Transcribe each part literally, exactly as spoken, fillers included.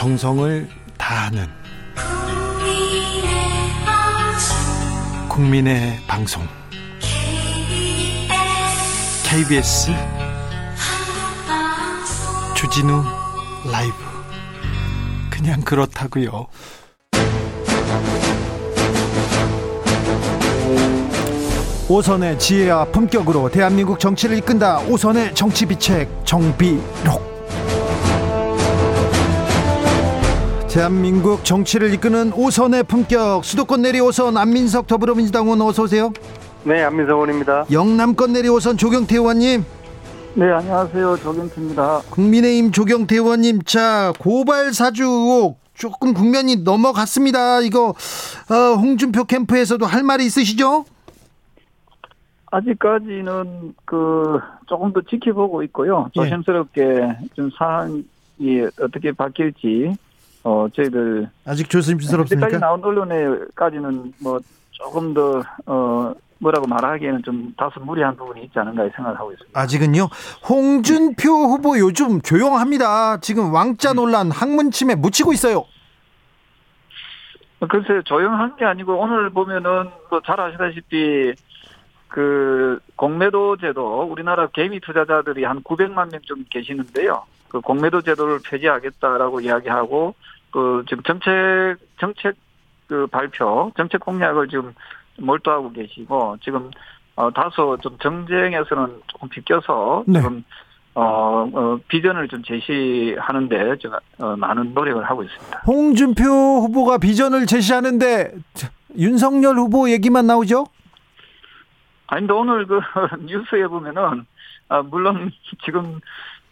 정성을 다하는 국민의 방송 케이비에스 주진우 라이브. 그냥 그렇다고요. 오선의 지혜와 품격으로 대한민국 정치를 이끈다. 오선의 정치비책 정비록. 대한민국 정치를 이끄는 오선의 품격, 수도권 내리 오선 안민석 더불어민주당 의원 어서 오세요. 네, 안민석 의원입니다. 영남권 내리 오선 조경태 의원님. 네, 안녕하세요, 조경태입니다. 국민의힘 조경태 의원님, 자, 고발 사주 의혹 조금 국면이 넘어갔습니다. 이거 어, 홍준표 캠프에서도 할 말이 있으시죠? 아직까지는 그 조금 더 지켜보고 있고요. 조심스럽게 네. 좀 사항이 어떻게 바뀔지. 어, 저희들. 아직 조심스럽습니까? 아직까지 나온 언론에까지는 뭐, 조금 더, 어, 뭐라고 말하기에는 좀 다소 무리한 부분이 있지 않은가 생각하고 있습니다. 아직은요? 홍준표 후보 요즘 조용합니다. 지금 왕자 논란, 학문침에 묻히고 있어요. 글쎄요, 조용한 게 아니고, 오늘 보면은, 뭐, 잘 아시다시피, 그, 공매도 제도, 우리나라 개미 투자자들이 한 구백만 명 좀 계시는데요. 그 공매도 제도를 폐지하겠다라고 이야기하고, 그 지금 정책 정책 그 발표, 정책 공약을 지금 몰두하고 계시고, 지금 어 다소 좀 정쟁에서는 조금 비껴서 네. 지금 어, 어 비전을 좀 제시하는데 제가 어, 많은 노력을 하고 있습니다. 홍준표 후보가 비전을 제시하는데 윤석열 후보 얘기만 나오죠? 아니, 근데 오늘 그 뉴스에 보면은 아, 물론 지금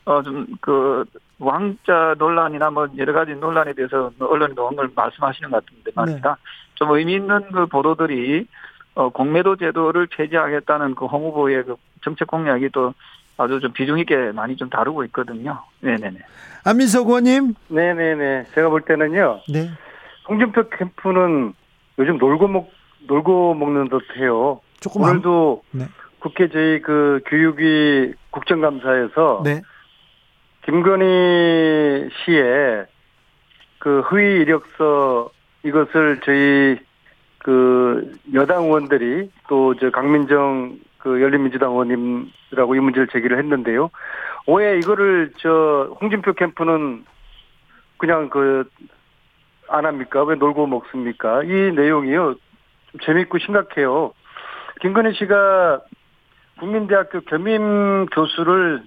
어, 좀, 그, 왕자 논란이나 뭐, 여러 가지 논란에 대해서 언론이 오늘 말씀하시는 것 같은데 말입니다. 네. 좀 의미 있는 그 보도들이, 어, 공매도 제도를 폐지하겠다는 그 홍 후보의 그 정책 공약이 또 아주 좀 비중 있게 많이 좀 다루고 있거든요. 네네네. 안민석 의원님. 네네네. 제가 볼 때는요. 네. 홍준표 캠프는 요즘 놀고 먹, 놀고 먹는 듯 해요. 조금 오늘도 네. 국회 저희 그 교육위 국정감사에서. 네. 김건희 씨의 그 허위 이력서 이것을 저희 그 여당 의원들이 또 저 강민정 그 열린민주당 의원님이라고 이 문제를 제기를 했는데요. 왜 이거를 저 홍준표 캠프는 그냥 그 안 합니까? 왜 놀고 먹습니까? 이 내용이요. 좀 재밌고 심각해요. 김건희 씨가 국민대학교 겸임 교수를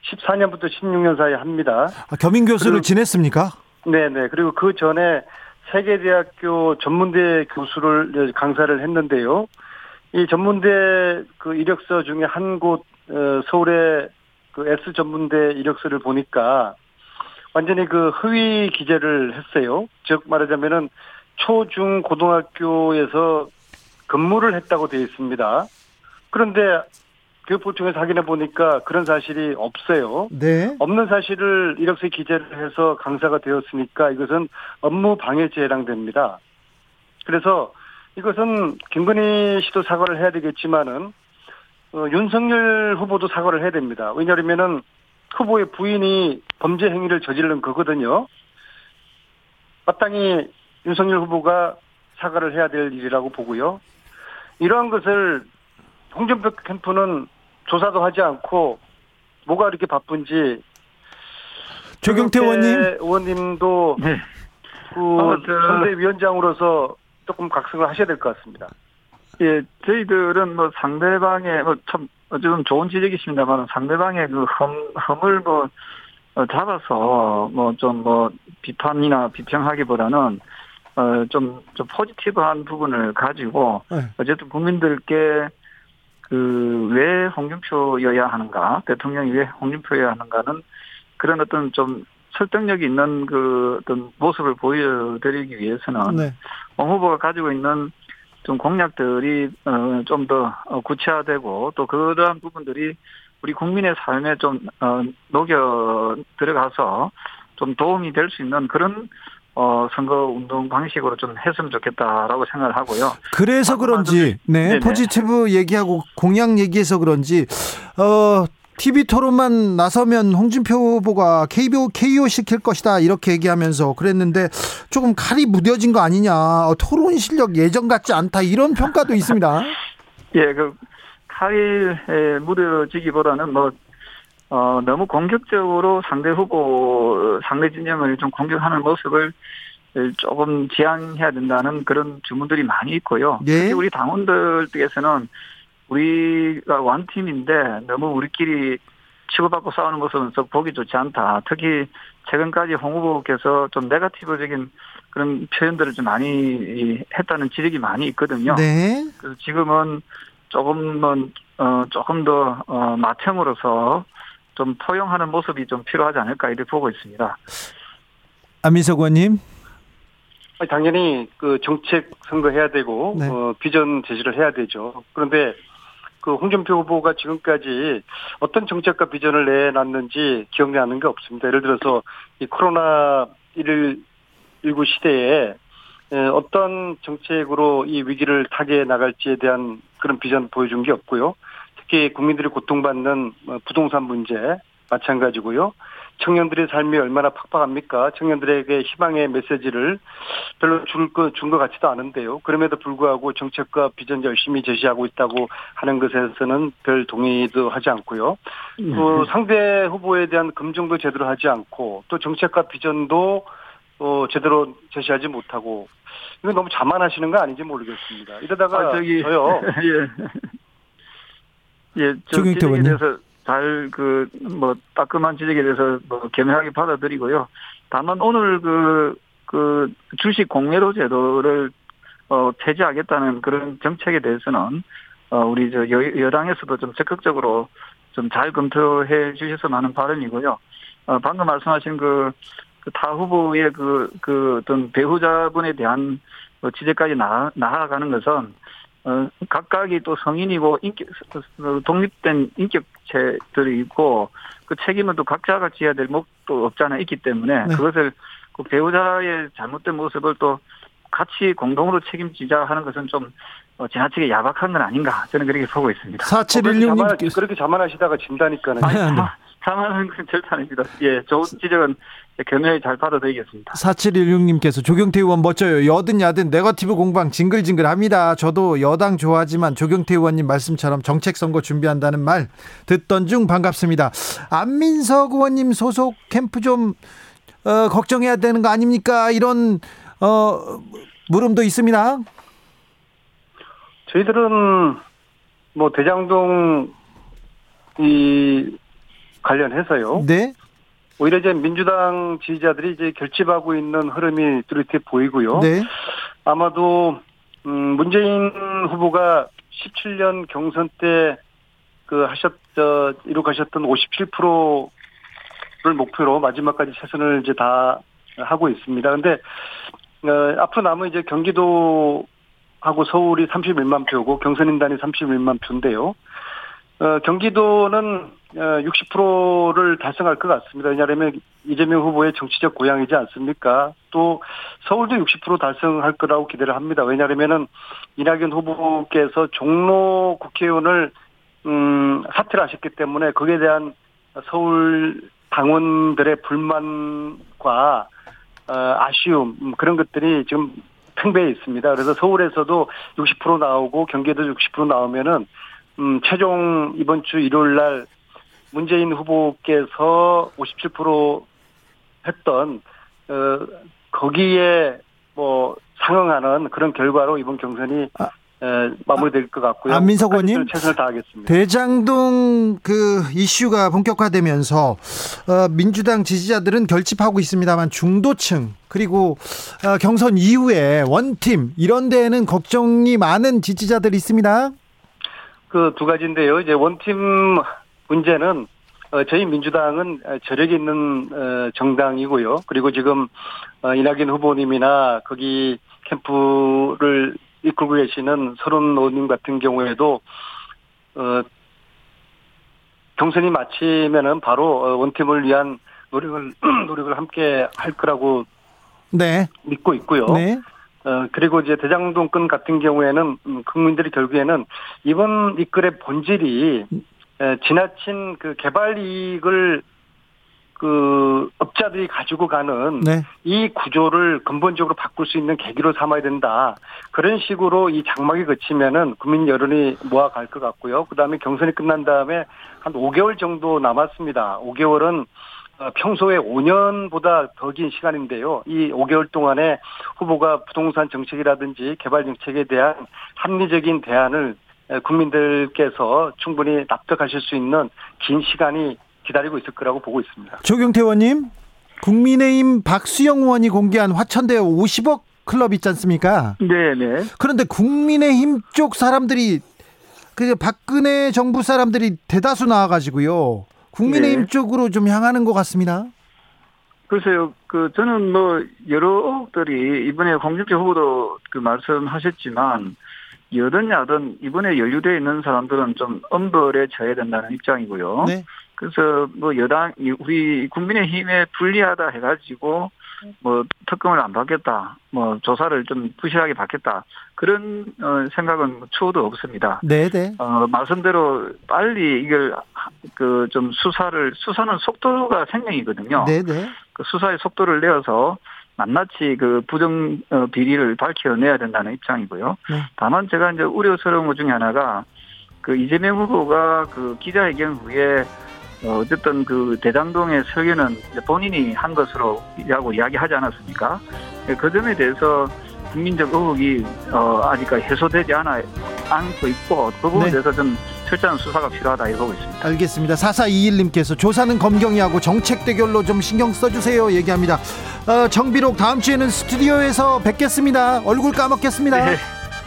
십사 년부터 십육 년 사이에 합니다. 아, 겸임 교수를 그리고, 지냈습니까? 네네. 그리고 그 전에 세계대학교 전문대 교수를 강사를 했는데요. 이 전문대 그 이력서 중에 한 곳 서울의 그 S 전문대 이력서를 보니까 완전히 그 허위 기재를 했어요. 즉 말하자면은 초중 고등학교에서 근무를 했다고 되어 있습니다. 그런데. 교육부총에서 확인해 보니까 그런 사실이 없어요. 네. 없는 사실을 이력서에 기재를 해서 강사가 되었으니까 이것은 업무 방해죄에 해당됩니다. 그래서 이것은 김건희 씨도 사과를 해야 되겠지만은 어, 윤석열 후보도 사과를 해야 됩니다. 왜냐하면은 후보의 부인이 범죄 행위를 저지른 거거든요. 마땅히 윤석열 후보가 사과를 해야 될 일이라고 보고요. 이러한 것을 홍준표 캠프는 조사도 하지 않고 뭐가 이렇게 바쁜지. 조경태 의원님, 의원님도 네. 그 선대위원장으로서 조금 각성을 하셔야 될 것 같습니다. 예, 저희들은 뭐 상대방의 뭐 참 지금 좋은 지적이십니다만 상대방의 그 험, 험을 뭐 잡아서 뭐 좀 뭐 비판이나 비평하기보다는. 어, 좀, 좀 포지티브한 부분을 가지고 네. 어쨌든 국민들께 그 왜 홍준표여야 하는가, 대통령이 왜 홍준표여야 하는가는 그런 어떤 좀 설득력이 있는 그 어떤 모습을 보여드리기 위해서는 네. 홍 후보가 가지고 있는 좀 공약들이 어, 좀 더 구체화되고 또 그러한 부분들이 우리 국민의 삶에 좀 어, 녹여 들어가서 좀 도움이 될 수 있는 그런. 어, 선거 운동 방식으로 좀 했으면 좋겠다라고 생각을 하고요. 그래서 그런지, 네, 네네. 포지티브 얘기하고 공약 얘기해서 그런지, 어, 티비 토론만 나서면 홍준표 후보가 케이비오 케이오 시킬 것이다 이렇게 얘기하면서 그랬는데 조금 칼이 무뎌진 거 아니냐, 토론 실력 예전 같지 않다 이런 평가도 있습니다. 예, 그 칼이 무뎌지기보다는 뭐 어, 너무 공격적으로 상대 후보 상대 진영을 좀 공격하는 모습을 조금 지양해야 된다는 그런 주문들이 많이 있고요. 예? 특히 우리 당원들께서는 우리가 원팀인데 너무 우리끼리 치고받고 싸우는 모습은 보기 좋지 않다. 특히 최근까지 홍 후보께서 좀 네거티브적인 그런 표현들을 좀 많이 했다는 지적이 많이 있거든요. 네. 그래서 지금은 조금은 어, 조금 더 어, 마첨으로서 좀 포용하는 모습이 좀 필요하지 않을까 이렇게 보고 있습니다. 안민석 의원님. 당연히 그 정책 선거해야 되고 네. 어, 비전 제시를 해야 되죠. 그런데 그 홍준표 후보가 지금까지 어떤 정책과 비전을 내놨는지 기억나는 게 없습니다. 예를 들어서 이 코로나십구 시대에 어떤 정책으로 이 위기를 타개해 나갈지에 대한 그런 비전 보여준 게 없고요. 특히 국민들이 고통받는 부동산 문제 마찬가지고요. 청년들의 삶이 얼마나 팍팍합니까? 청년들에게 희망의 메시지를 별로 줄 거, 준 것 같지도 않은데요. 그럼에도 불구하고 정책과 비전 열심히 제시하고 있다고 하는 것에서는 별 동의도 하지 않고요. 음. 또 상대 후보에 대한 검증도 제대로 하지 않고 또 정책과 비전도 어, 제대로 제시하지 못하고 이거 너무 자만하시는 거 아닌지 모르겠습니다. 이러다가 아, 저기, 저요. 예. 예. 조경태 의원님. 잘, 그, 뭐, 따끔한 지적에 대해서, 뭐, 겸허하게 받아들이고요. 다만, 오늘, 그, 그, 주식 공매도 제도를, 어, 폐지하겠다는 그런 정책에 대해서는, 어, 우리, 저, 여, 여당에서도 좀 적극적으로 좀 잘 검토해 주셔서 많은 발언이고요. 어, 방금 말씀하신 그, 그, 타 후보의 그, 그, 어떤 배후자분에 대한 뭐 지적까지 나, 나아가는 것은, 어, 각각이 또 성인이고, 인격, 독립된 인격체들이 있고, 그 책임은 또 각자가 지어야 될 몫도 없지 않아 있기 때문에, 네. 그것을, 그 배우자의 잘못된 모습을 또 같이 공동으로 책임지자 하는 것은 좀, 어, 지나치게 야박한 건 아닌가, 저는 그렇게 보고 있습니다. 사칠일육 님 그렇게 자만하시다가 진다니까는. 자만하는 건 절대 아닙니다. 예, 좋은 지적은 겸허히 잘 받아들이겠습니다. 사칠일육 님께서 조경태 의원 멋져요. 여든 야든 네거티브 공방 징글징글합니다. 저도 여당 좋아하지만 조경태 의원님 말씀처럼 정책 선거 준비한다는 말 듣던 중 반갑습니다. 안민석 의원님 소속 캠프 좀 어, 걱정해야 되는 거 아닙니까? 이런 어, 물음도 있습니다. 저희들은 뭐 대장동 이 관련해서요. 네. 오히려 이제 민주당 지지자들이 이제 결집하고 있는 흐름이 뚜렷해 보이고요. 네. 아마도, 음, 문재인 후보가 십칠 년 경선 때 그 하셨, 저, 이룩하셨던 오십칠 퍼센트를 목표로 마지막까지 최선을 이제 다 하고 있습니다. 근데, 어, 앞으로 남은 이제 경기도하고 서울이 삼십일만 표고 경선인단이 삼십일만 표인데요. 어, 경기도는 육십 퍼센트를 달성할 것 같습니다. 왜냐하면 이재명 후보의 정치적 고향이지 않습니까? 또 서울도 육십 퍼센트 달성할 거라고 기대를 합니다. 왜냐하면은 이낙연 후보께서 종로 국회의원을 음, 사퇴를 하셨기 때문에 거기에 대한 서울 당원들의 불만과 어, 아쉬움 그런 것들이 지금 팽배해 있습니다. 그래서 서울에서도 육십 퍼센트 나오고 경기도 육십 퍼센트 나오면은 음, 최종 이번 주 일요일 날 문재인 후보께서 오십칠 퍼센트 했던 어, 거기에 뭐 상응하는 그런 결과로 이번 경선이 아, 에, 마무리될 것 같고요. 안민석 의원님 최선을 다하겠습니다. 대장동 그 이슈가 본격화되면서 어, 민주당 지지자들은 결집하고 있습니다만 중도층 그리고 어, 경선 이후에 원팀 이런 데에는 걱정이 많은 지지자들이 있습니다. 그 두 가지인데요. 이제 원팀 문제는 저희 민주당은 저력이 있는 정당이고요. 그리고 지금 이낙연 후보님이나 거기 캠프를 이끌고 계시는 서른노님 같은 경우에도 경선이 마치면은 바로 원팀을 위한 노력을 노력을 함께 할 거라고 네. 믿고 있고요. 네. 어, 그리고 이제 대장동권 같은 경우에는 국민들이 결국에는 이번 이 글의 본질이 지나친 그 개발 이익을 그 업자들이 가지고 가는 네. 이 구조를 근본적으로 바꿀 수 있는 계기로 삼아야 된다. 그런 식으로 이 장막이 그치면은 국민 여론이 모아갈 것 같고요. 그다음에 경선이 끝난 다음에 한 오 개월 정도 남았습니다. 오 개월은 평소에 오 년보다 더 긴 시간인데요. 이 오 개월 동안에 후보가 부동산 정책이라든지 개발 정책에 대한 합리적인 대안을 국민들께서 충분히 납득하실 수 있는 긴 시간이 기다리고 있을 거라고 보고 있습니다. 조경태 의원님, 국민의힘 박수영 의원이 공개한 화천대 오십억 클럽 있지 않습니까? 네네. 그런데 국민의힘 쪽 사람들이, 그 박근혜 정부 사람들이 대다수 나와가지고요. 국민의힘 네. 쪽으로 좀 향하는 것 같습니다. 글쎄요, 그 저는 뭐 여러 억들이 이번에 홍준표 후보도 그 말씀하셨지만 여든 야든 이번에 연루되어 있는 사람들은 좀 엄벌에 처해야 된다는 입장이고요. 네. 그래서 뭐 여당 우리 국민의힘에 불리하다 해가지고 뭐 특검을 안 받겠다, 뭐 조사를 좀 부실하게 받겠다 그런 어, 생각은 추호도 없습니다. 네네. 어, 말씀대로 빨리 이걸 그 좀 수사를 수사는 속도가 생명이거든요. 네네. 그 수사의 속도를 내어서 낱낱이 그 부정 비리를 밝혀내야 된다는 입장이고요. 네. 다만 제가 이제 우려스러운 것 중에 하나가 그 이재명 후보가 그 기자회견 후에 어쨌든 그 대장동의 설계는 본인이 한 것으로 라고 이야기하지 않았습니까? 그 점에 대해서 국민적 의혹이 아직까지 해소되지 않아, 않고 있고 그 부분에 네. 대해서 좀 철저한 수사가 필요하다 이러고 있습니다. 알겠습니다. 사사이일님께서 조사는 검경이 하고 정책 대결로 좀 신경 써주세요 얘기합니다. 어, 정비록 다음 주에는 스튜디오에서 뵙겠습니다. 얼굴 까먹겠습니다. 네.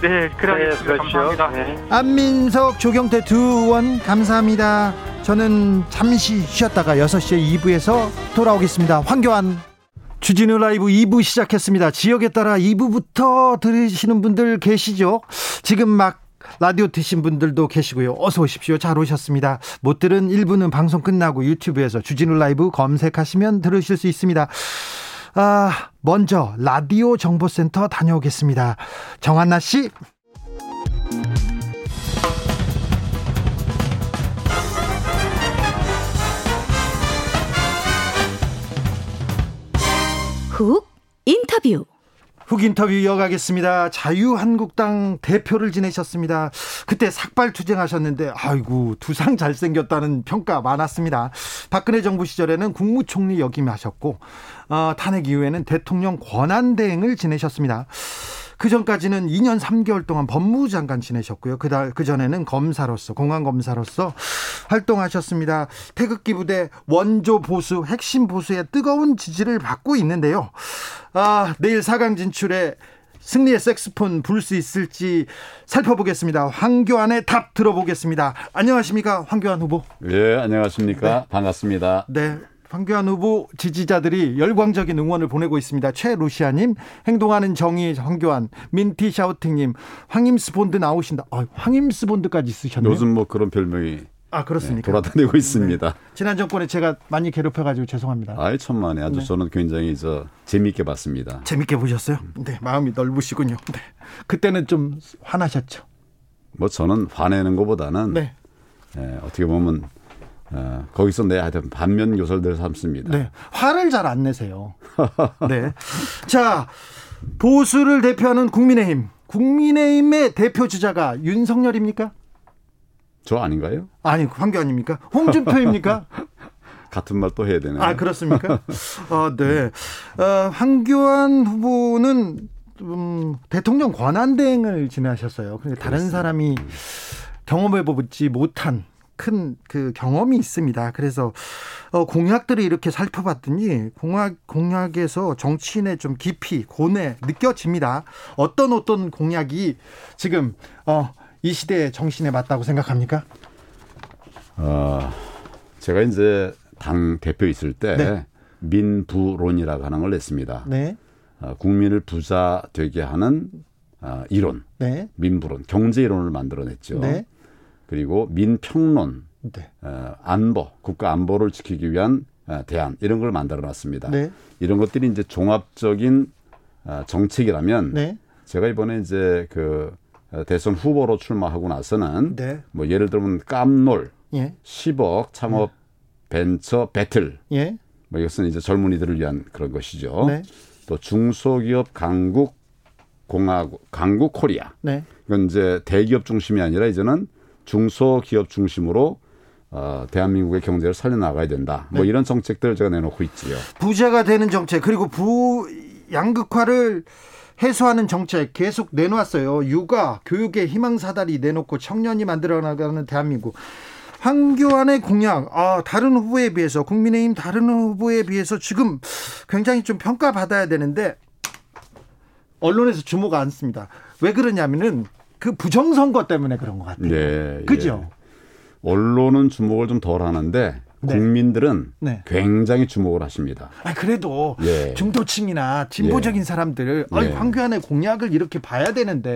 네, 그러겠습니다. 네, 감사합니다. 네. 안민석, 조경태 두 의원 감사합니다. 저는 잠시 쉬었다가 여섯 시에 이 부에서 돌아오겠습니다. 황교안 주진우 라이브 이 부 시작했습니다. 지역에 따라 이 부부터 들으시는 분들 계시죠? 지금 막 라디오 드신 분들도 계시고요. 어서 오십시오. 잘 오셨습니다. 못 들은 일 부는 방송 끝나고 유튜브에서 주진우 라이브 검색하시면 들으실 수 있습니다. 아, 먼저 라디오 정보센터 다녀오겠습니다. 정한나 씨. 훅 인터뷰. 훅 인터뷰 이어가겠습니다. 자유한국당 대표를 지내셨습니다. 그때 삭발투쟁하셨는데 아이고 두상 잘생겼다는 평가 많았습니다. 박근혜 정부 시절에는 국무총리 역임하셨고 어, 탄핵 이후에는 대통령 권한대행을 지내셨습니다. 그 전까지는 이 년 삼 개월 동안 법무장관 지내셨고요. 그다, 그전에는 검사로서 공안검사로서 활동하셨습니다. 태극기 부대 원조 보수 핵심 보수의 뜨거운 지지를 받고 있는데요. 아, 내일 사 강 진출에 승리의 색스폰 불 수 있을지 살펴보겠습니다. 황교안의 답 들어보겠습니다. 안녕하십니까, 황교안 후보. 예, 안녕하십니까. 네. 반갑습니다. 네. 황교안 후보 지지자들이 열광적인 응원을 보내고 있습니다. 최로시아님, 행동하는 정의 황교안, 민티 샤우팅님, 황임스 본드 나오신다. 아, 황임스 본드까지 쓰셨네요. 요즘 뭐 그런 별명이. 아, 그렇습니까? 네, 돌아다니고 있습니다. 네. 지난 정권에 제가 많이 괴롭혀가지고 죄송합니다. 아이, 천만에 아주 네. 저는 굉장히 저 재미있게 봤습니다. 재미있게 보셨어요? 네, 마음이 넓으시군요. 네. 그때는 좀 화나셨죠? 뭐 저는 화내는 것보다는 네. 네, 어떻게 보면 어, 거기서 내 네, 하여튼 반면 요설들 삼습니다. 네, 화를 잘 안 내세요. 네, 자 보수를 대표하는 국민의힘, 국민의힘의 대표 주자가 윤석열입니까? 저 아닌가요? 아니, 황교안입니까? 홍준표입니까? 같은 말 또 해야 되나요? 아, 그렇습니까? 어, 네. 어, 황교안 후보는 음, 대통령 권한대행을 지내셨어요. 그런데 다른 사람이 경험해보지 못한 큰 그 경험이 있습니다. 그래서 어, 공약들을 이렇게 살펴봤더니 공약, 공약에서 정치인의 좀 깊이 고뇌 느껴집니다. 어떤 어떤 공약이 지금 어, 이 시대의 정신에 맞다고 생각합니까? 어, 제가 이제 당 대표 있을 때 네. 민부론이라고 하는 걸 냈습니다. 네. 어, 국민을 부자 되게 하는 어, 이론, 네. 민부론, 경제 이론을 만들어냈죠. 네. 그리고 민평론, 네. 어, 안보, 국가 안보를 지키기 위한 어, 대안 이런 걸 만들어놨습니다. 네. 이런 것들이 이제 종합적인 어, 정책이라면 네. 제가 이번에 이제 그 대선 후보로 출마하고 나서는 네. 뭐 예를 들면 깜놀, 예. 십억 창업 벤처 배틀. 예. 뭐 이것은 이제 젊은이들을 위한 그런 것이죠. 네. 또 중소기업 강국 공화국 강국 코리아. 네. 이건 이제 대기업 중심이 아니라 이제는 중소기업 중심으로 어, 대한민국의 경제를 살려나가야 된다. 네. 뭐 이런 정책들을 제가 내놓고 있지요. 부자가 되는 정책 그리고 부 양극화를 해소하는 정책 계속 내놓았어요. 육아, 교육의 희망사다리 내놓고 청년이 만들어나가는 대한민국. 황교안의 공약, 아, 다른 후보에 비해서 국민의힘 다른 후보에 비해서 지금 굉장히 좀 평가받아야 되는데 언론에서 주목 안 씁니다. 왜 그러냐면은 그 부정선거 때문에 그런 것 같아요. 예, 그죠? 예. 언론은 주목을 좀 덜 하는데 네. 국민들은 네. 굉장히 주목을 하십니다. 아, 그래도 예. 중도층이나 진보적인 예. 사람들 아니, 예. 황교안의 공약을 이렇게 봐야 되는데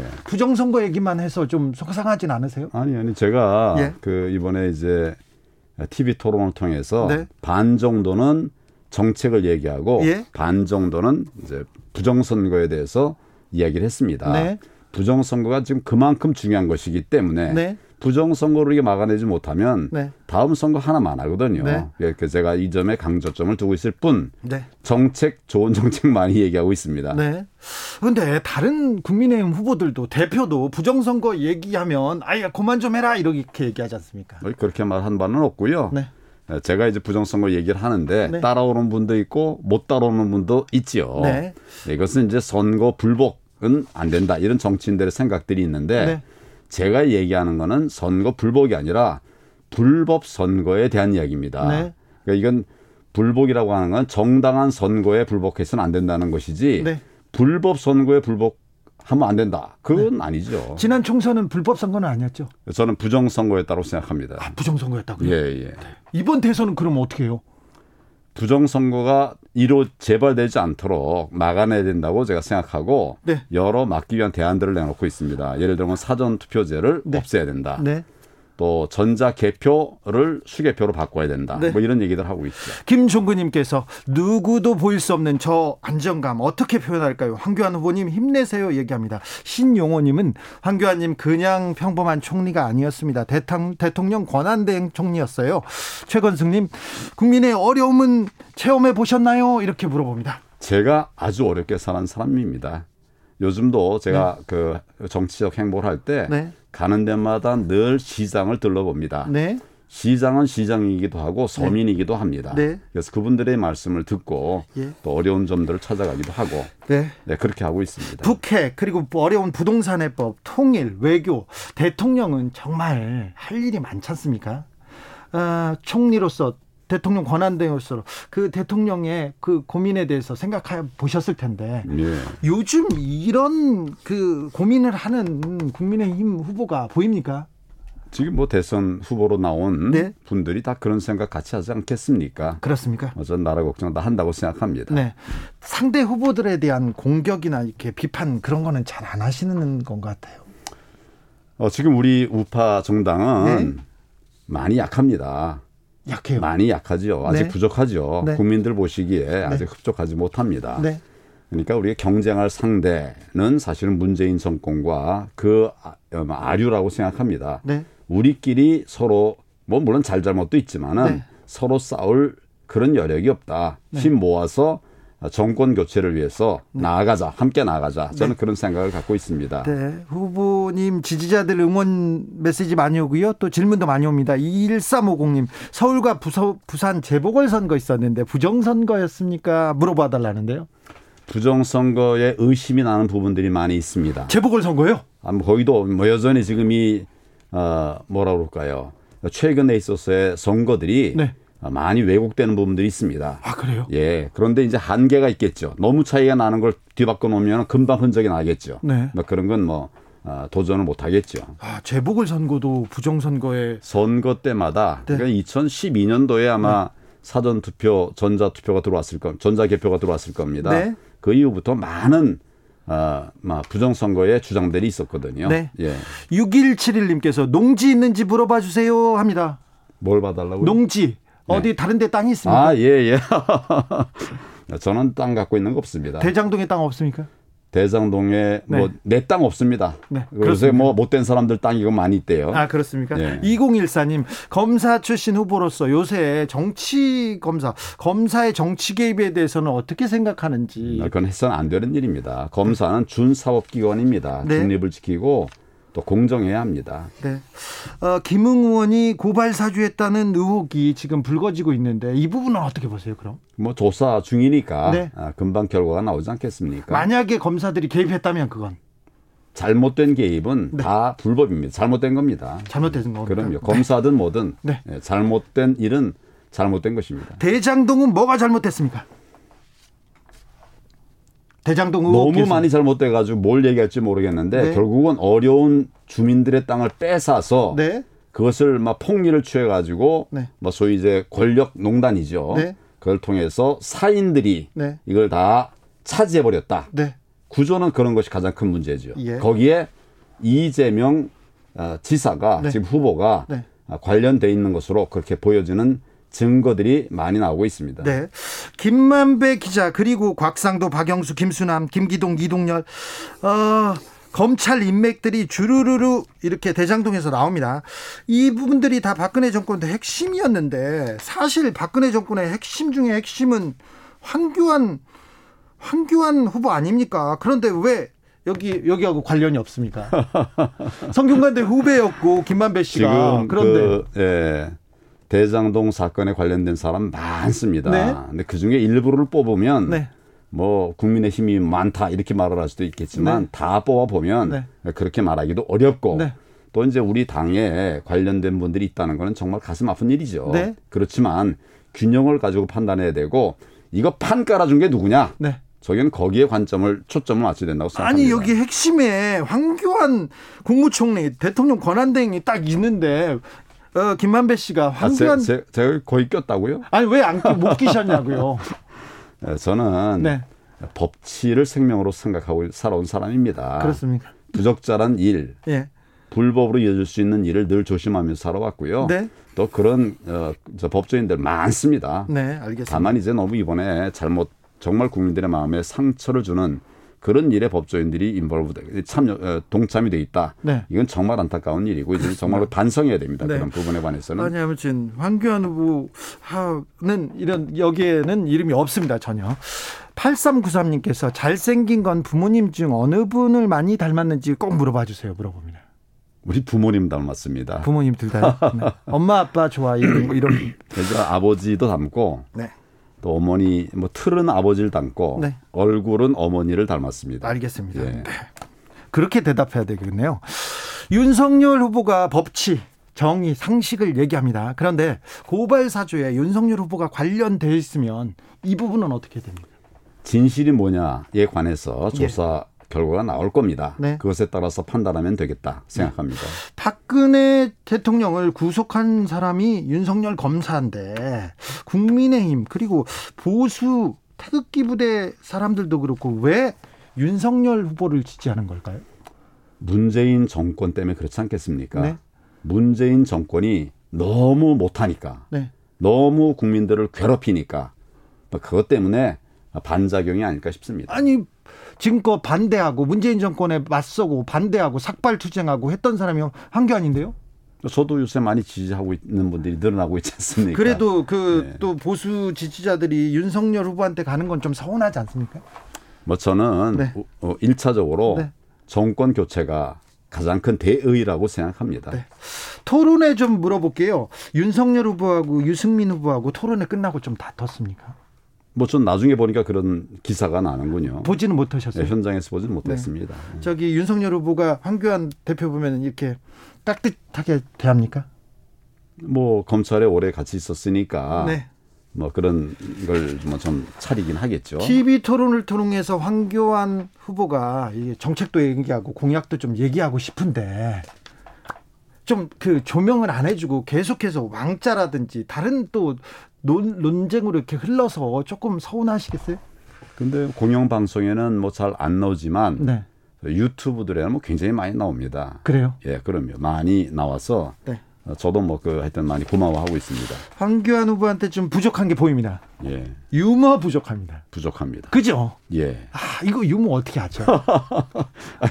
예. 부정선거 얘기만 해서 좀 속상하진 않으세요? 아니 아니 제가 예. 그 이번에 이제 티비 토론을 통해서 네. 반 정도는 정책을 얘기하고 예? 반 정도는 이제 부정선거에 대해서 이야기를 했습니다. 네. 부정선거가 지금 그만큼 중요한 것이기 때문에 네. 부정선거를 이게 막아내지 못하면 네. 다음 선거 하나만 하거든요. 네. 그래서 제가 이 점에 강조점을 두고 있을 뿐 네. 정책, 좋은 정책 많이 얘기하고 있습니다. 네. 그런데 다른 국민의힘 후보들도 대표도 부정선거 얘기하면 아예 그만 좀 해라 이렇게 얘기하지 않습니까? 그렇게 말한 바는 없고요. 네. 제가 이제 부정선거 얘기를 하는데 네. 따라오는 분도 있고 못 따라오는 분도 있지요. 네. 이것은 이제 선거 불복은 안 된다. 이런 정치인들의 생각들이 있는데 네. 제가 얘기하는 거는 선거 불복이 아니라 불법 선거에 대한 이야기입니다. 네. 그러니까 이건 불복이라고 하는 건 정당한 선거에 불복해서는 안 된다는 것이지 네. 불법 선거에 불복하면 안 된다. 그건 네. 아니죠. 지난 총선은 불법 선거는 아니었죠? 저는 부정선거였다고 생각합니다. 아, 부정선거였다고요? 예, 예. 네. 이번 대선은 그럼 어떻게 해요? 부정선거가 이로 재발되지 않도록 막아내야 된다고 제가 생각하고 네. 여러 막기 위한 대안들을 내놓고 있습니다. 예를 들면 사전투표제를 네. 없애야 된다. 네. 또 전자개표를 수개표로 바꿔야 된다. 네. 뭐 이런 얘기들 하고 있죠. 김종근님께서 누구도 보일 수 없는 저 안정감 어떻게 표현할까요? 황교안 후보님 힘내세요 얘기합니다. 신용호님은 황교안님 그냥 평범한 총리가 아니었습니다. 대통, 대통령 권한대행 총리였어요. 최건승님 국민의 어려움은 체험해 보셨나요? 이렇게 물어봅니다. 제가 아주 어렵게 사는 사람입니다. 요즘도 제가 네. 그 정치적 행보를 할 때 네. 가는 데마다 늘 시장을 들러봅니다. 네. 시장은 시장이기도 하고 서민이기도 네. 합니다. 네. 그래서 그분들의 말씀을 듣고 예. 또 어려운 점들을 찾아가기도 하고 네. 네, 그렇게 하고 있습니다. 북핵 그리고 어려운 부동산 해법, 통일, 외교, 대통령은 정말 할 일이 많지 않습니까? 아, 총리로서 대통령 권한대행으로서 그 대통령의 그 고민에 대해서 생각해 보셨을 텐데 예. 요즘 이런 그 고민을 하는 국민의힘 후보가 보입니까? 지금 뭐 대선 후보로 나온 네? 분들이 다 그런 생각 같이 하지 않겠습니까? 그렇습니까? 저는 나라 걱정 다 한다고 생각합니다. 네. 상대 후보들에 대한 공격이나 이렇게 비판 그런 거는 잘 안 하시는 건 같아요. 어, 지금 우리 우파 정당은 네? 많이 약합니다. 약해요. 많이 약하죠. 아직 네. 부족하죠. 네. 국민들 보시기에 네. 아직 흡족하지 못합니다. 네. 그러니까 우리가 경쟁할 상대는 사실은 문재인 정권과 그 아류라고 생각합니다. 네. 우리끼리 서로 뭐 물론 잘잘못도 있지만은 네. 서로 싸울 그런 여력이 없다. 네. 힘 모아서 정권 교체를 위해서 네. 나아가자. 함께 나아가자. 저는 네. 그런 생각을 갖고 있습니다. 네. 후보님 지지자들 응원 메시지 많이 오고요. 또 질문도 많이 옵니다. 이일삼오공님 서울과 부서, 부산 재보궐선거 있었는데 부정선거였습니까? 물어봐 달라는데요. 부정선거에 의심이 나는 부분들이 많이 있습니다. 재보궐선거요? 아, 뭐 거기도 뭐 여전히 지금 이 어, 뭐라 그럴까요. 최근에 있어서의 선거들이 네. 많이 왜곡되는 부분들이 있습니다. 아, 그래요? 예. 그런데 이제 한계가 있겠죠. 너무 차이가 나는 걸 뒤바꿔 놓으면 금방 흔적이 나겠죠. 네. 뭐 그런 건 뭐 도전을 못 하겠죠. 아, 재보궐선거도 부정선거에. 선거 때마다. 네. 그러니까 이천십이년도에 아마 네. 사전투표, 전자투표가 들어왔을 겁니다. 전자개표가 들어왔을 겁니다. 네. 그 이후부터 많은 아, 부정선거의 주장들이 있었거든요. 네. 예. 육일칠일님께서 농지 있는지 물어봐 주세요 합니다. 뭘 봐달라고요? 농지. 어디 네. 다른 데 땅이 있습니까? 아, 예, 예. 저는 땅 갖고 있는 거 없습니다. 대장동에 땅 없습니까? 대장동에 네. 뭐 내 땅 없습니다. 네, 그래서 뭐 못된 사람들 땅 이거 많이 있대요. 아 그렇습니까? 네. 이공일사님 검사 출신 후보로서 요새 정치 검사 검사의 정치 개입에 대해서는 어떻게 생각하는지. 그건 해서는 안 되는 일입니다. 검사는 준사법기관입니다. 네. 중립을 지키고 또 공정해야 합니다. 네. 어, 김웅 의원이 고발 사주했다는 의혹이 지금 불거지고 있는데 이 부분은 어떻게 보세요? 그럼? 뭐 조사 중이니까 네. 아, 금방 결과가 나오지 않겠습니까? 만약에 검사들이 개입했다면 그건? 잘못된 개입은 네. 다 불법입니다. 잘못된 겁니다. 잘못된 겁니다. 그럼요. 검사든 네. 뭐든 네. 잘못된 일은 잘못된 것입니다. 대장동은 뭐가 잘못됐습니까? 대장동 너무 계속. 많이 잘못돼가지고 뭘 얘기할지 모르겠는데 네. 결국은 어려운 주민들의 땅을 빼앗아서 네. 그것을 막 폭리를 취해가지고 네. 뭐 소위 이제 권력 농단이죠. 네. 그걸 통해서 사인들이 네. 이걸 다 차지해버렸다. 네. 구조는 그런 것이 가장 큰 문제죠. 예. 거기에 이재명 지사가 네. 지금 후보가 네. 관련돼 있는 것으로 그렇게 보여지는 증거들이 많이 나오고 있습니다. 네, 김만배 기자 그리고 곽상도, 박영수, 김수남, 김기동, 이동열 어, 검찰 인맥들이 주르르르 이렇게 대장동에서 나옵니다. 이 부분들이 다 박근혜 정권의 핵심이었는데 사실 박근혜 정권의 핵심 중에 핵심은 황교안 황교안 후보 아닙니까? 그런데 왜 여기 여기하고 관련이 없습니까? 성균관대 후배였고 김만배 씨가 그런데. 그, 예. 대장동 사건에 관련된 사람 많습니다. 네. 근데 그 중에 일부를 뽑으면 네. 뭐 국민의힘이 많다 이렇게 말을 할 수도 있겠지만 네. 다 뽑아보면 네. 그렇게 말하기도 어렵고 네. 또 이제 우리 당에 관련된 분들이 있다는 건 정말 가슴 아픈 일이죠. 네. 그렇지만 균형을 가지고 판단해야 되고 이거 판 깔아준 게 누구냐. 네. 저기는 거기에 관점을 초점을 맞춰야 된다고 생각합니다. 아니 여기 핵심에 황교안 국무총리 대통령 권한대행이 딱 있는데 어, 김만배 씨가 황교안 아, 제, 제, 제가 거의 꼈다고요? 아니 왜 안 끼, 못 끼셨냐고요? 저는 네. 법치를 생명으로 생각하고 살아온 사람입니다. 그렇습니까? 부적절한 일, 예. 불법으로 이어질 수 있는 일을 늘 조심하면서 살아왔고요. 네. 또 그런 어, 저 법조인들 많습니다. 네, 알겠습니다. 다만 이제 너무 이번에 잘못 정말 국민들의 마음에 상처를 주는 그런 일에 법조인들이 인볼브돼 참여 동참이 돼 있다. 네. 이건 정말 안타까운 일이고 이제 정말 반성해야 됩니다. 네. 그런 부분에 관해서는. 아니 아무튼 황교안 후보는 이런 여기에는 이름이 없습니다. 전혀. 팔삼구삼님께서 잘생긴 건 부모님 중 어느 분을 많이 닮았는지 꼭 물어봐 주세요. 물어봅니다. 우리 부모님 닮았습니다. 부모님 둘 다. 네. 엄마 아빠 좋아 이런 이런. 그래서 아버지도 닮고. 네. 또 어머니 뭐 틀은 아버지를 닮고 네. 얼굴은 어머니를 닮았습니다. 알겠습니다. 예. 네. 그렇게 대답해야 되겠네요. 윤석열 후보가 법치, 정의, 상식을 얘기합니다. 그런데 고발 사주에 윤석열 후보가 관련돼 있으면 이 부분은 어떻게 됩니까? 진실이 뭐냐에 관해서 조사 예. 결과가 나올 겁니다. 네. 그것에 따라서 판단하면 되겠다 생각합니다. 네. 박근혜 대통령을 구속한 사람이 윤석열 검사인데 국민의힘 그리고 보수 태극기 부대 사람들도 그렇고 왜 윤석열 후보를 지지하는 걸까요? 문재인 정권 때문에 그렇지 않겠습니까? 네. 문재인 정권이 너무 못하니까 네. 너무 국민들을 괴롭히니까 그것 때문에 반작용이 아닐까 싶습니다. 아니 지금껏 반대하고 문재인 정권에 맞서고 반대하고 삭발투쟁하고 했던 사람이 황교안인데요. 저도 요새 많이 지지하고 있는 분들이 늘어나고 있지 않습니까? 그래도 그 또 네. 보수 지지자들이 윤석열 후보한테 가는 건 좀 서운하지 않습니까? 뭐 저는 네. 일차적으로 네. 정권 교체가 가장 큰 대의라고 생각합니다. 네. 토론회 좀 물어볼게요. 윤석열 후보하고 유승민 후보하고 토론회 끝나고 좀 다퉜습니까? 뭐 전 나중에 보니까 그런 기사가 나는군요. 보지는 못하셨어요? 네, 현장에서 보지는 못했습니다. 네. 저기 윤석열 후보가 황교안 대표 보면 이렇게 따뜻하게 대합니까? 뭐 검찰에 오래 같이 있었으니까 네. 뭐 그런 걸 뭐 좀 차리긴 하겠죠. 티비 토론을 통해서 황교안 후보가 정책도 얘기하고 공약도 좀 얘기하고 싶은데 좀 그 조명을 안 해주고 계속해서 왕자라든지 다른 또 논, 논쟁으로 이렇게 흘러서 조금 서운하시겠어요? 근데 공영방송에는 뭐 잘 안 나오지만 네. 유튜브들에는 뭐 굉장히 많이 나옵니다. 그래요? 예, 그럼요. 많이 나와서 네. 저도 뭐 그 하여튼 많이 고마워하고 있습니다. 황교안 후보한테 좀 부족한 게 보입니다. 예. 유머 부족합니다. 부족합니다. 그죠? 예. 아, 이거 유머 어떻게 하죠?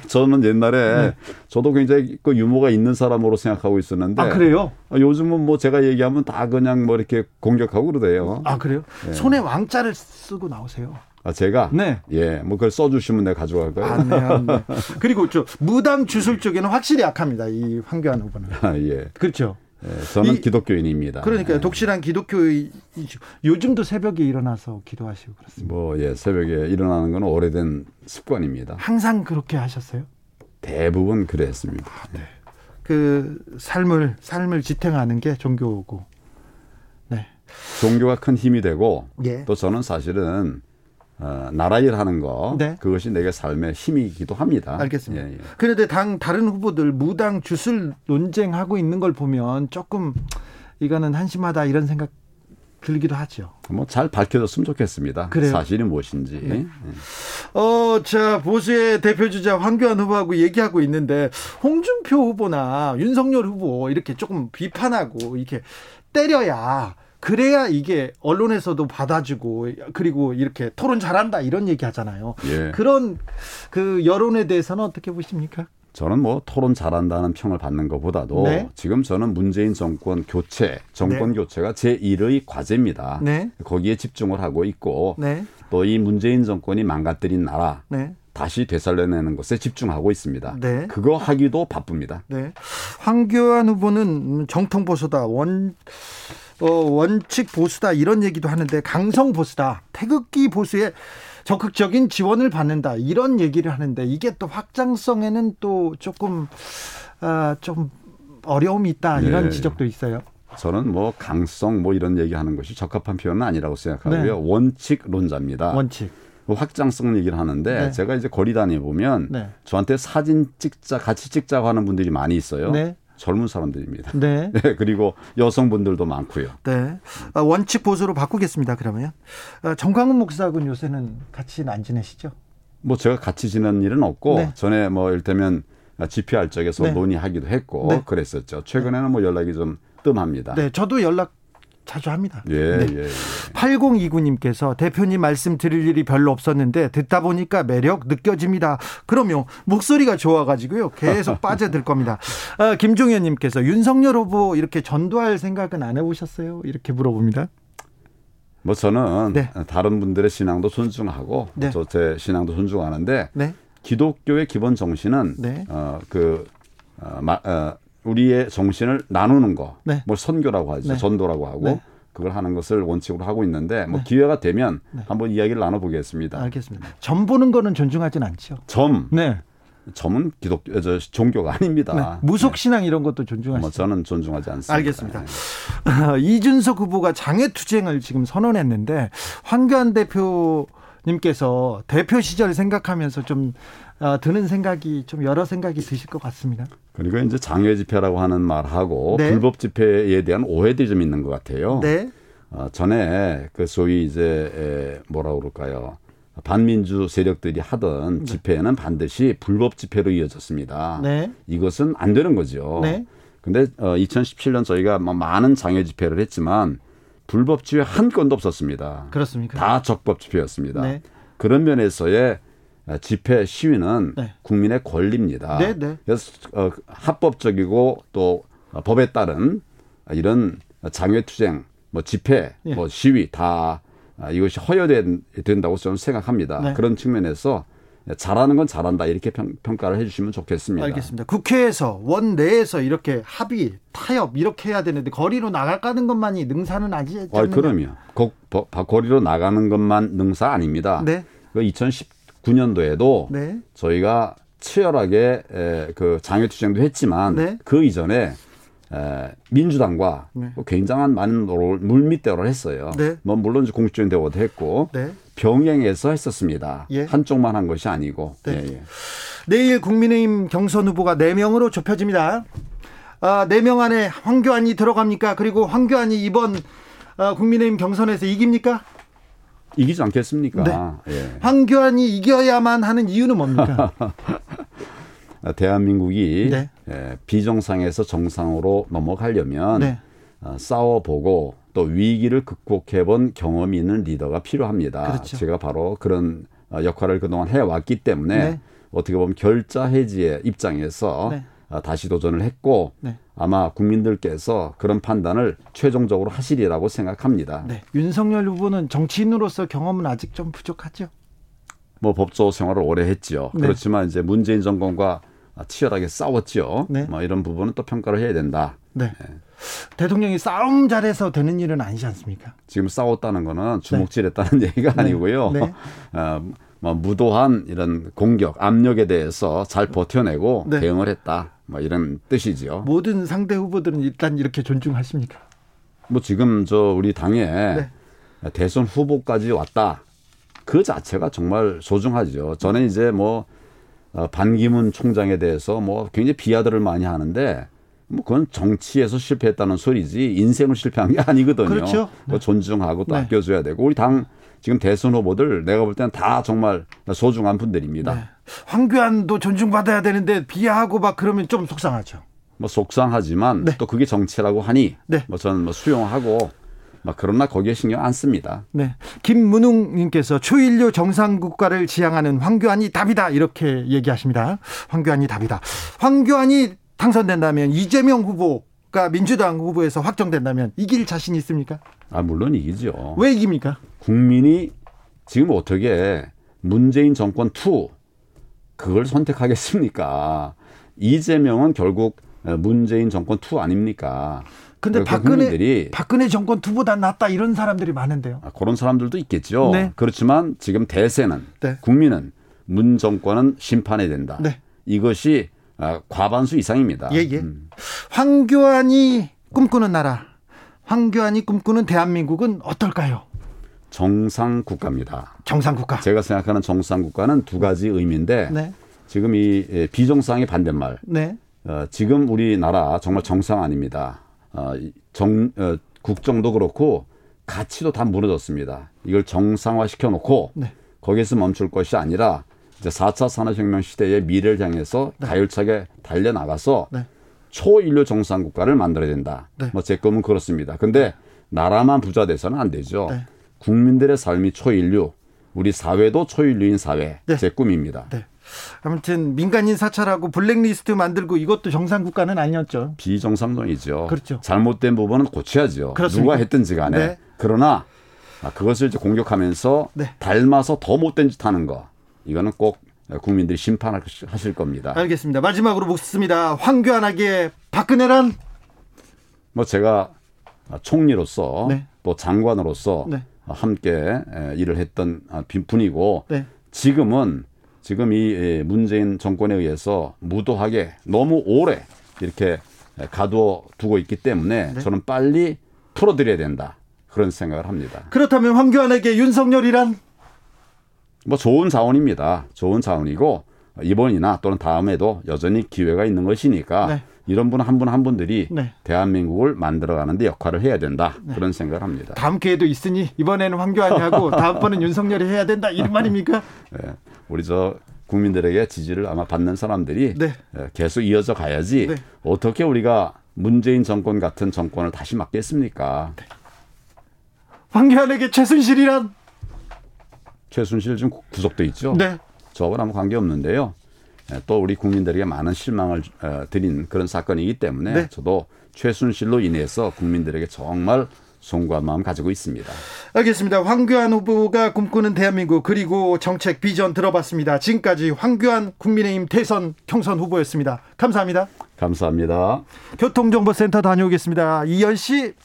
저는 옛날에 네. 저도 굉장히 그 유머가 있는 사람으로 생각하고 있었는데. 아, 그래요? 요즘은 뭐 제가 얘기하면 다 그냥 뭐 이렇게 공격하고 그러대요. 아, 그래요? 예. 손에 왕자를 쓰고 나오세요. 아, 제가? 네. 예. 뭐 그걸 써주시면 내가 가져갈 거예요. 안 돼, 안 돼. 그리고 저 무당 주술 쪽에는 확실히 약합니다. 이 황교안 후보는. 아, 예. 그렇죠. 예, 저는 이, 기독교인입니다. 그러니까요. 예. 독실한 기독교인. 요즘도 새벽에 일어나서 기도하시고 그렇습니다. 뭐, 예. 새벽에 일어나는 건 오래된 습관입니다. 항상 그렇게 하셨어요? 대부분 그래 했습니다. 아, 네. 그 삶을, 삶을 지탱하는 게 종교고. 네. 종교가 큰 힘이 되고. 예. 또 저는 사실은 어, 나라 일하는 거 네. 그것이 내게 삶의 힘이기도 합니다. 알겠습니다. 예, 예. 그런데 당 다른 후보들 무당 주술 논쟁하고 있는 걸 보면 조금 이거는 한심하다 이런 생각 들기도 하죠. 뭐 잘 밝혀졌으면 좋겠습니다. 그래요? 사실이 무엇인지. 네. 예. 어, 자 보수의 대표 주자 황교안 후보하고 얘기하고 있는데 홍준표 후보나 윤석열 후보 이렇게 조금 비판하고 이렇게 때려야. 그래야 이게 언론에서도 받아주고 그리고 이렇게 토론 잘한다 이런 얘기 하잖아요. 예. 그런 그 여론에 대해서는 어떻게 보십니까? 저는 뭐 토론 잘한다는 평을 받는 것보다도 네. 지금 저는 문재인 정권 교체, 정권 네. 교체가 제일의 과제입니다. 네. 거기에 집중을 하고 있고 네. 또 이 문재인 정권이 망가뜨린 나라. 네. 다시 되살려내는 것에 집중하고 있습니다. 네. 그거 하기도 바쁩니다. 네. 황교안 후보는 정통 보수다. 원... 어, 원칙 보수다 이런 얘기도 하는데 강성 보수다 태극기 보수에 적극적인 지원을 받는다 이런 얘기를 하는데 이게 또 확장성에는 또 조금 어, 좀 어려움이 있다 이런 네. 지적도 있어요. 저는 뭐 강성 뭐 이런 얘기하는 것이 적합한 표현은 아니라고 생각하고요. 네. 원칙론자입니다. 원칙. 확장성 얘기를 하는데 네. 제가 이제 거리 다녀보면 네. 저한테 사진 찍자 같이 찍자고 하는 분들이 많이 있어요. 네. 젊은 사람들입니다. 네. 네. 그리고 여성분들도 많고요. 네. 원칙 보수로 바꾸겠습니다. 그러면 정광훈 목사하고는 요새는 같이 안 지내시죠? 뭐 제가 같이 지낸 일은 없고 네. 전에 뭐 일테면 집회할 적에서 네. 논의하기도 했고 네. 그랬었죠. 최근에는 뭐 연락이 좀 뜸합니다. 네. 저도 연락 자주 합니다. 예, 네. 예, 예. 팔공이구 님께서 대표님 말씀 드릴 일이 별로 없었는데 듣다 보니까 매력 느껴집니다. 그럼요. 목소리가 좋아가지고요. 계속 빠져들 겁니다. 아, 김종현 님께서 윤석열 후보 이렇게 전도할 생각은 안 해보셨어요? 이렇게 물어봅니다. 뭐 저는 네. 다른 분들의 신앙도 존중하고 네. 저 제 신앙도 존중하는데 네. 기독교의 기본 정신은 네. 어, 그 어, 마, 어, 우리의 정신을 나누는 거, 네. 뭘 선교라고 하죠, 네. 전도라고 하고 네. 그걸 하는 것을 원칙으로 하고 있는데 뭐 네. 기회가 되면 네. 한번 이야기를 나눠보겠습니다. 알겠습니다. 점 보는 거는 존중하진 않죠. 점, 네, 점은 기독교, 저 종교가 아닙니다. 네. 무속 신앙 네. 이런 것도 존중하시죠. 뭐 저는 존중하지 않습니다. 알겠습니다. 네. 이준석 후보가 장애투쟁을 지금 선언했는데 황교안 대표님께서 대표 시절 생각하면서 좀 어, 드는 생각이 좀 여러 생각이 드실 것 같습니다. 그리고 이제 장외 집회라고 하는 말하고 네. 불법 집회에 대한 오해들이 좀 있는 것 같아요. 네. 어, 전에 그 소위 이제 뭐라 그럴까요? 반민주 세력들이 하던 네. 집회는 반드시 불법 집회로 이어졌습니다. 네. 이것은 안 되는 거죠. 네. 근데 어, 이천십칠 년 저희가 많은 장외 집회를 했지만 불법 집회 한 건도 없었습니다. 그렇습니까? 다 적법 집회였습니다. 네. 그런 면에서의 집회 시위는 네. 국민의 권리입니다. 네, 네. 그래서 합법적이고 또 법에 따른 이런 장외투쟁, 뭐 집회, 네. 뭐 시위 다 이것이 허여된다고 저는 생각합니다. 네. 그런 측면에서 잘하는 건 잘한다 이렇게 평가를 해 주시면 좋겠습니다. 알겠습니다. 국회에서 원내에서 이렇게 합의, 타협 이렇게 해야 되는데 거리로 나가는 것만이 능사는 아니지 않느냐? 그럼요. 거, 거리로 나가는 것만 능사 아닙니다. 네. 그 이천십구 년도에도 네. 저희가 치열하게 그 장외투쟁도 했지만 네. 그 이전에 민주당과 네. 굉장한 많은 물밑대화를 했어요. 네. 뭐 물론 공식적인 대화도 했고 네. 병행해서 했었습니다. 예. 한쪽만 한 것이 아니고. 네. 예, 예. 내일 국민의힘 경선 후보가 네 명으로 좁혀집니다. 아, 네 명 안에 황교안이 들어갑니까? 그리고 황교안이 이번 국민의힘 경선에서 이깁니까? 이기지 않겠습니까? 네. 예. 황교안이 이겨야만 하는 이유는 뭡니까? 대한민국이 네. 예, 비정상에서 정상으로 넘어가려면 네. 어, 싸워보고 또 위기를 극복해본 경험이 있는 리더가 필요합니다. 그렇죠. 제가 바로 그런 역할을 그동안 해왔기 때문에 네. 어떻게 보면 결자해지의 입장에서 네. 다시 도전을 했고 네. 아마 국민들께서 그런 판단을 최종적으로 하시리라고 생각합니다. 네. 윤석열 후보는 정치인으로서 경험은 아직 좀 부족하죠? 뭐 법조 생활을 오래 했죠. 네. 그렇지만 이제 문재인 정권과 치열하게 싸웠죠. 네. 뭐 이런 부분은 또 평가를 해야 된다. 네. 네. 대통령이 싸움 잘해서 되는 일은 아니지 않습니까? 지금 싸웠다는 거는 주먹질했다는 네. 얘기가 네. 아니고요. 네. 어, 뭐 무도한 이런 공격, 압력에 대해서 잘 버텨내고 네. 대응을 했다. 뭐 이런 뜻이지요. 모든 상대 후보들은 일단 이렇게 존중하십니까? 뭐 지금 저 우리 당에 네. 대선 후보까지 왔다. 그 자체가 정말 소중하죠. 저는 이제 뭐 반기문 총장에 대해서 뭐 굉장히 비하들을 많이 하는데 뭐 그건 정치에서 실패했다는 소리지 인생을 실패한 게 아니거든요. 그렇죠. 네. 존중하고 또 네. 아껴줘야 되고 우리 당 지금 대선 후보들 내가 볼 때는 다 정말 소중한 분들입니다. 네. 황교안도 존중받아야 되는데 비하하고 막 그러면 좀 속상하죠. 뭐 속상하지만 네. 또 그게 정치라고 하니 네. 뭐 저는 뭐 수용하고 막 그러나 거기에 신경 안 씁니다. 네, 김문웅님께서 초인류 정상국가를 지향하는 황교안이 답이다 이렇게 얘기하십니다. 황교안이 답이다. 황교안이 당선된다면 이재명 후보가 민주당 후보에서 확정된다면 이길 자신 있습니까? 아 물론 이기죠. 왜 이깁니까? 국민이 지금 어떻게 문재인 정권 투 그걸 선택하겠습니까? 이재명은 결국 문재인 정권 투 아닙니까? 근데 박근혜, 박근혜 정권 투보다 낫다 이런 사람들이 많은데요. 아, 그런 사람들도 있겠죠. 네. 그렇지만 지금 대세는 네. 국민은 문 정권은 심판해야 된다. 네. 이것이 아, 과반수 이상입니다. 예, 예. 음. 황교안이 꿈꾸는 나라, 황교안이 꿈꾸는 대한민국은 어떨까요? 정상 국가입니다. 정상 국가. 제가 생각하는 정상 국가는 두 가지 의미인데 네. 지금 이 비정상의 반대말. 네. 어, 지금 우리나라 정말 정상 아닙니다. 어, 정, 어, 국정도 그렇고 가치도 다 무너졌습니다. 이걸 정상화시켜 놓고 네. 거기에서 멈출 것이 아니라 이제 사 차 산업혁명 시대의 미래를 향해서 네. 가열차게 달려나가서 네. 초인류 정상국가를 만들어야 된다. 네. 뭐 제 꿈은 그렇습니다. 그런데 나라만 부자 돼서는 안 되죠. 네. 국민들의 삶이 초인류, 우리 사회도 초인류인 사회. 네. 제 꿈입니다. 네. 아무튼 민간인 사찰하고 블랙리스트 만들고 이것도 정상국가는 아니었죠. 비정상적이죠. 그렇죠. 잘못된 부분은 고쳐야죠. 그렇습니까? 누가 했든지 간에. 네. 그러나 그것을 이제 공격하면서 네. 닮아서 더 못된 짓 하는 거. 이거는 꼭 국민들이 심판하실 겁니다. 알겠습니다. 마지막으로 묻습니다. 황교안에게 박근혜란? 뭐 제가 총리로서 네. 또 장관으로서 네. 함께 일을 했던 분이고 네. 지금은 지금 이 문재인 정권에 의해서 무도하게 너무 오래 이렇게 가두어 두고 있기 때문에 네. 저는 빨리 풀어드려야 된다. 그런 생각을 합니다. 그렇다면 황교안에게 윤석열이란? 뭐 좋은 자원입니다. 좋은 자원이고 이번이나 또는 다음에도 여전히 기회가 있는 것이니까 네. 이런 분 한 분 한 분들이 네. 대한민국을 만들어가는 데 역할을 해야 된다. 네. 그런 생각을 합니다. 다음 기회도 있으니 이번에는 황교안이 하고 다음번은 윤석열이 해야 된다. 이런 말입니까? 네. 우리 저 국민들에게 지지를 아마 받는 사람들이 네. 계속 이어져 가야지 네. 어떻게 우리가 문재인 정권 같은 정권을 다시 맡겠습니까? 네. 황교안에게 최순실이란? 최순실 지금 구속돼 있죠. 네. 저하고는 아무 관계 없는데요. 또 우리 국민들에게 많은 실망을 드린 그런 사건이기 때문에 네. 저도 최순실로 인해서 국민들에게 정말 송구한 마음 가지고 있습니다. 알겠습니다. 황교안 후보가 꿈꾸는 대한민국 그리고 정책 비전 들어봤습니다. 지금까지 황교안 국민의힘 대선 경선 후보였습니다. 감사합니다. 감사합니다. 교통정보센터 다녀오겠습니다. 이현 씨.